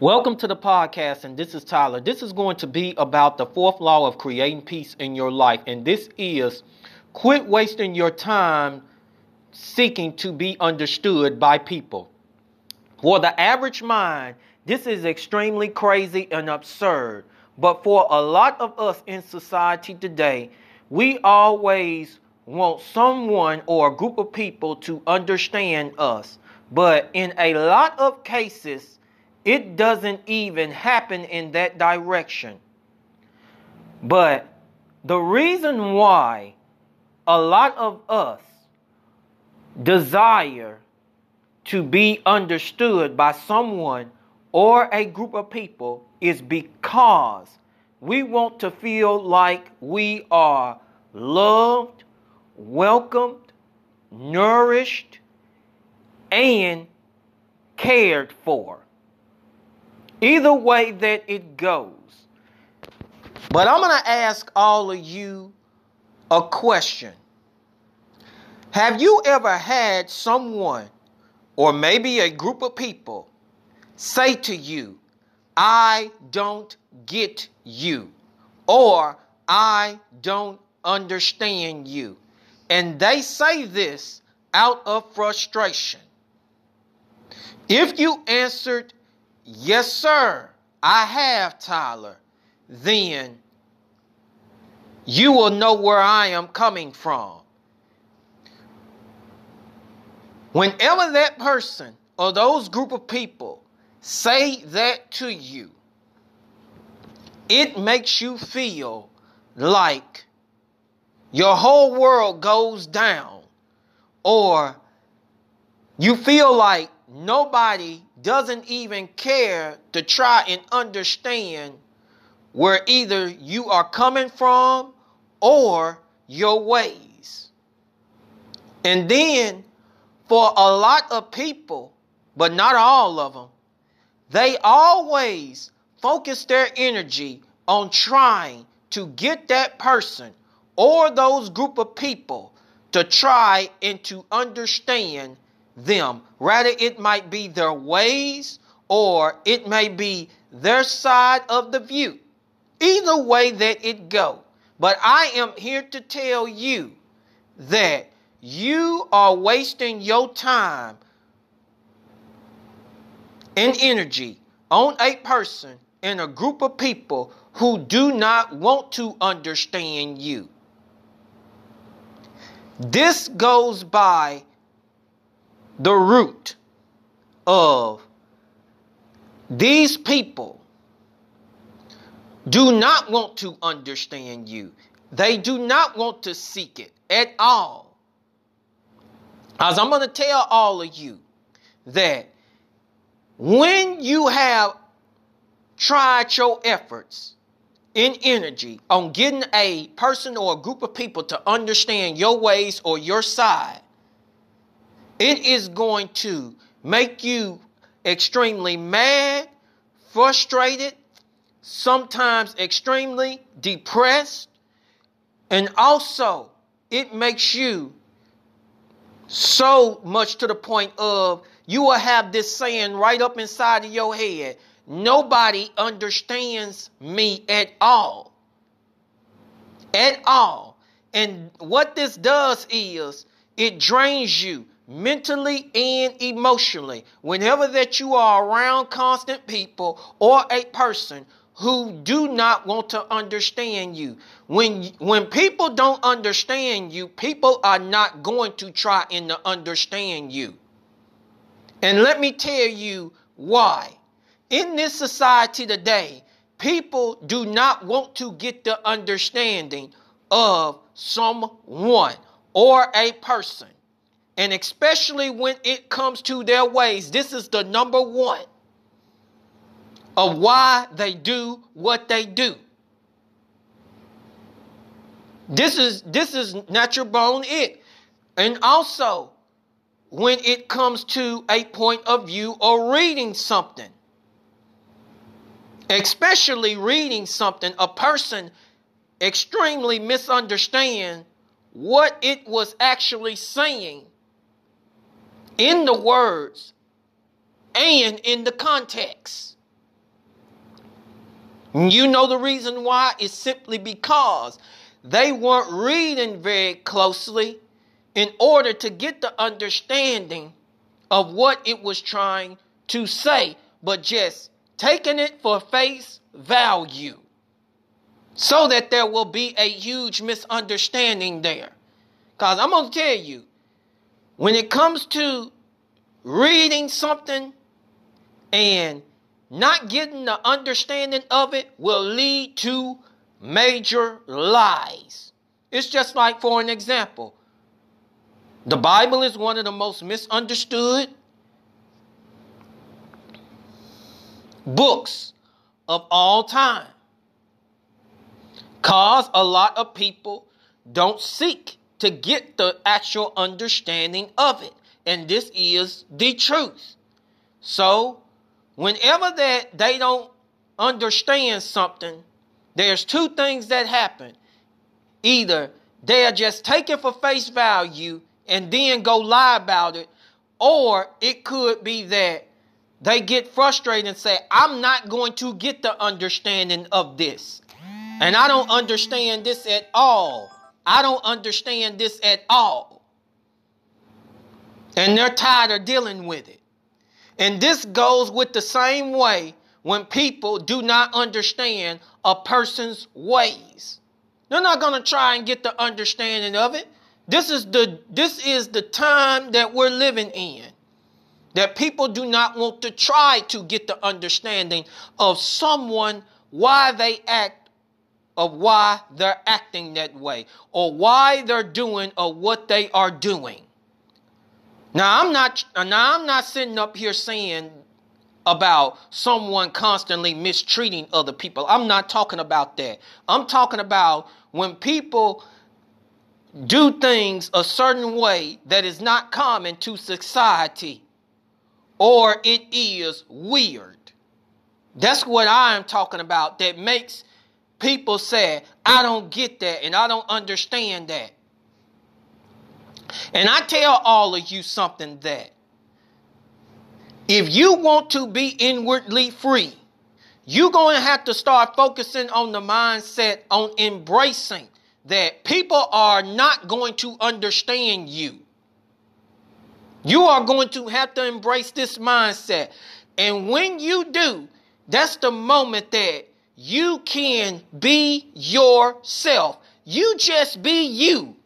Welcome to the podcast, and this is Tyler. This is going to be about the fourth law of creating peace in your life, and this is quit wasting your time seeking to be understood by people. For the average mind, this is extremely crazy and absurd, but for a lot of us in society today, we always want someone or a group of people to understand us, but in a lot of cases, it doesn't even happen in that direction. But the reason why a lot of us desire to be understood by someone or a group of people is because we want to feel like we are loved, welcomed, nourished, and cared for. Either way that it goes. But I'm going to ask all of you a question. Have you ever had someone or maybe a group of people say to you, I don't get you, or I don't understand you? And they say this out of frustration. If you answered, yes, sir, I have, Tyler, then you will know where I am coming from. Whenever that person or those group of people say that to you, it makes you feel like your whole world goes down, or you feel like nobody doesn't even care to try and understand where either you are coming from or your ways. And then for a lot of people, but not all of them, they always focus their energy on trying to get that person or those group of people to try and to understand them. Rather, it might be their ways, or it may be their side of the view. Either way that it go. But I am here to tell you that you are wasting your time and energy on a person and a group of people who do not want to understand you. This goes by the root of these people do not want to understand you. They do not want to seek it at all. As I'm going to tell all of you that when you have tried your efforts and energy on getting a person or a group of people to understand your ways or your side, it is going to make you extremely mad, frustrated, sometimes extremely depressed, and also it makes you so much to the point of you will have this saying right up inside of your head, nobody understands me at all. At all. And what this does is it drains you mentally and emotionally. Whenever that you are around constant people or a person who do not want to understand you. When people don't understand you, people are not going to try and to understand you. And let me tell you why. In this society today, people do not want to get the understanding of someone or a person. And especially when it comes to their ways, this is the number one of why they do what they do. This is natural bone it. And also, when it comes to a point of view or reading something, especially reading something, a person extremely misunderstands what it was actually saying in the words and in the context. You know the reason why is simply because they weren't reading very closely in order to get the understanding of what it was trying to say, but just taking it for face value, so that there will be a huge misunderstanding there. Because I'm going to tell you, when it comes to reading something and not getting the understanding of it will lead to major lies. It's just like, for an example, the Bible is one of the most misunderstood books of all time, because a lot of people don't seek to get the actual understanding of it. And this is the truth. So whenever that they don't understand something, there's two things that happen. Either they are just taken for face value and then go lie about it, or it could be that they get frustrated and say, I'm not going to get the understanding of this. And I don't understand this at all. I don't understand this at all. And they're tired of dealing with it. And this goes with the same way when people do not understand a person's ways. They're not going to try and get the understanding of it. This is the time that we're living in, that people do not want to try to get the understanding of someone, why they act, of why they're acting that way, or why they're doing or what they are doing. Now I'm not sitting up here saying about someone constantly mistreating other people. I'm not talking about that. I'm talking about when people do things a certain way that is not common to society, or it is weird. That's what I am talking about, that makes people say, I don't get that and I don't understand that. And I tell all of you something, that if you want to be inwardly free, you're going to have to start focusing on the mindset, on embracing that people are not going to understand you. You are going to have to embrace this mindset. And when you do, that's the moment that you can be yourself. You just be you.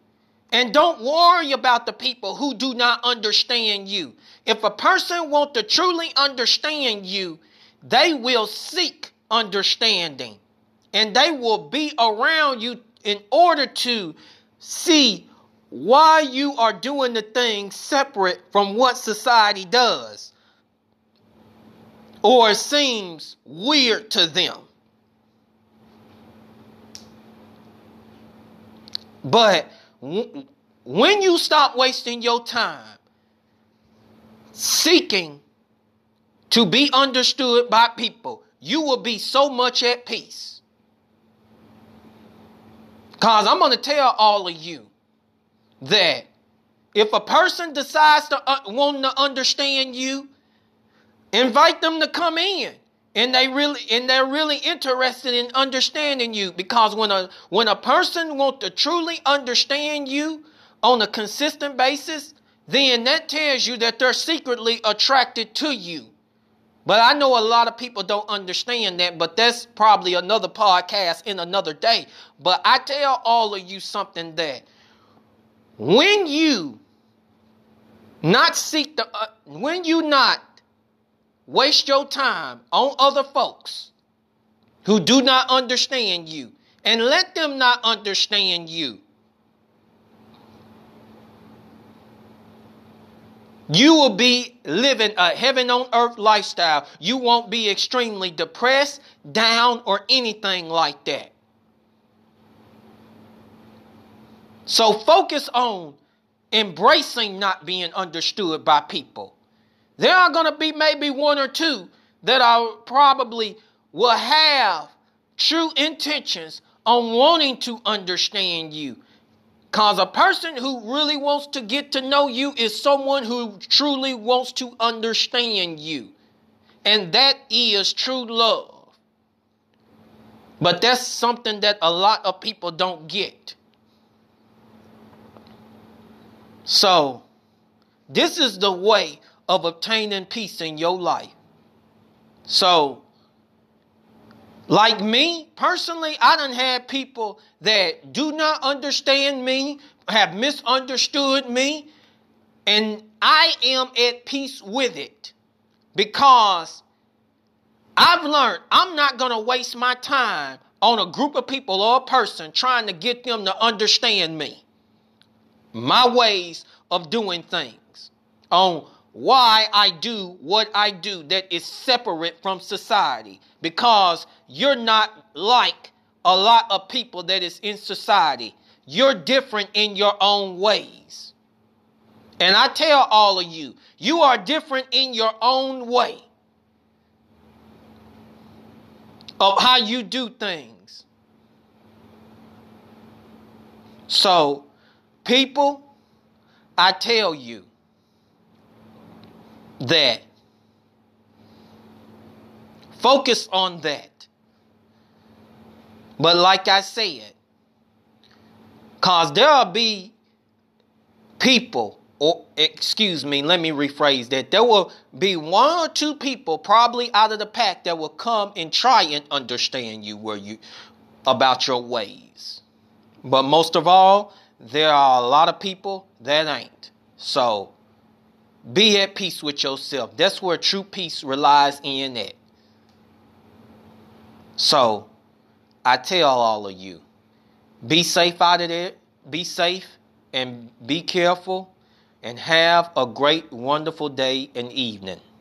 And don't worry about the people who do not understand you. If a person wants to truly understand you, they will seek understanding. And they will be around you in order to see why you are doing the things separate from what society does, or seems weird to them. But when you stop wasting your time seeking to be understood by people, you will be so much at peace. Because I'm going to tell all of you that if a person decides to want to understand you, invite them to come in, and they're really interested in understanding you. Because when a person wants to truly understand you on a consistent basis, then that tells you that they're secretly attracted to you. But I know a lot of people don't understand that, but that's probably another podcast in another day. But I tell all of you something, that when you not seek the, when you not waste your time on other folks who do not understand you, and let them not understand you, you will be living a heaven on earth lifestyle. You won't be extremely depressed, down, or anything like that. So focus on embracing not being understood by people. There are going to be maybe one or two that are probably will have true intentions on wanting to understand you. Because a person who really wants to get to know you is someone who truly wants to understand you. And that is true love. But that's something that a lot of people don't get. So, this is the way of obtaining peace in your life. So, like me, personally, I done had people that do not understand me, have misunderstood me, and I am at peace with it because I've learned I'm not going to waste my time on a group of people or a person trying to get them to understand me, my ways of doing things, on why I do what I do that is separate from society, because you're not like a lot of people that is in society. You're different in your own ways. And I tell all of you, you are different in your own way of how you do things. So, people, I tell you that focus on that. But like I said, because there'll be people, or excuse me, let me rephrase that. There will be one or two people probably out of the pack that will come and try and understand you about your ways. But most of all, there are a lot of people that ain't. So be at peace with yourself. That's where true peace relies in at. So I tell all of you, be safe out of there. Be safe and be careful, and have a great, wonderful day and evening.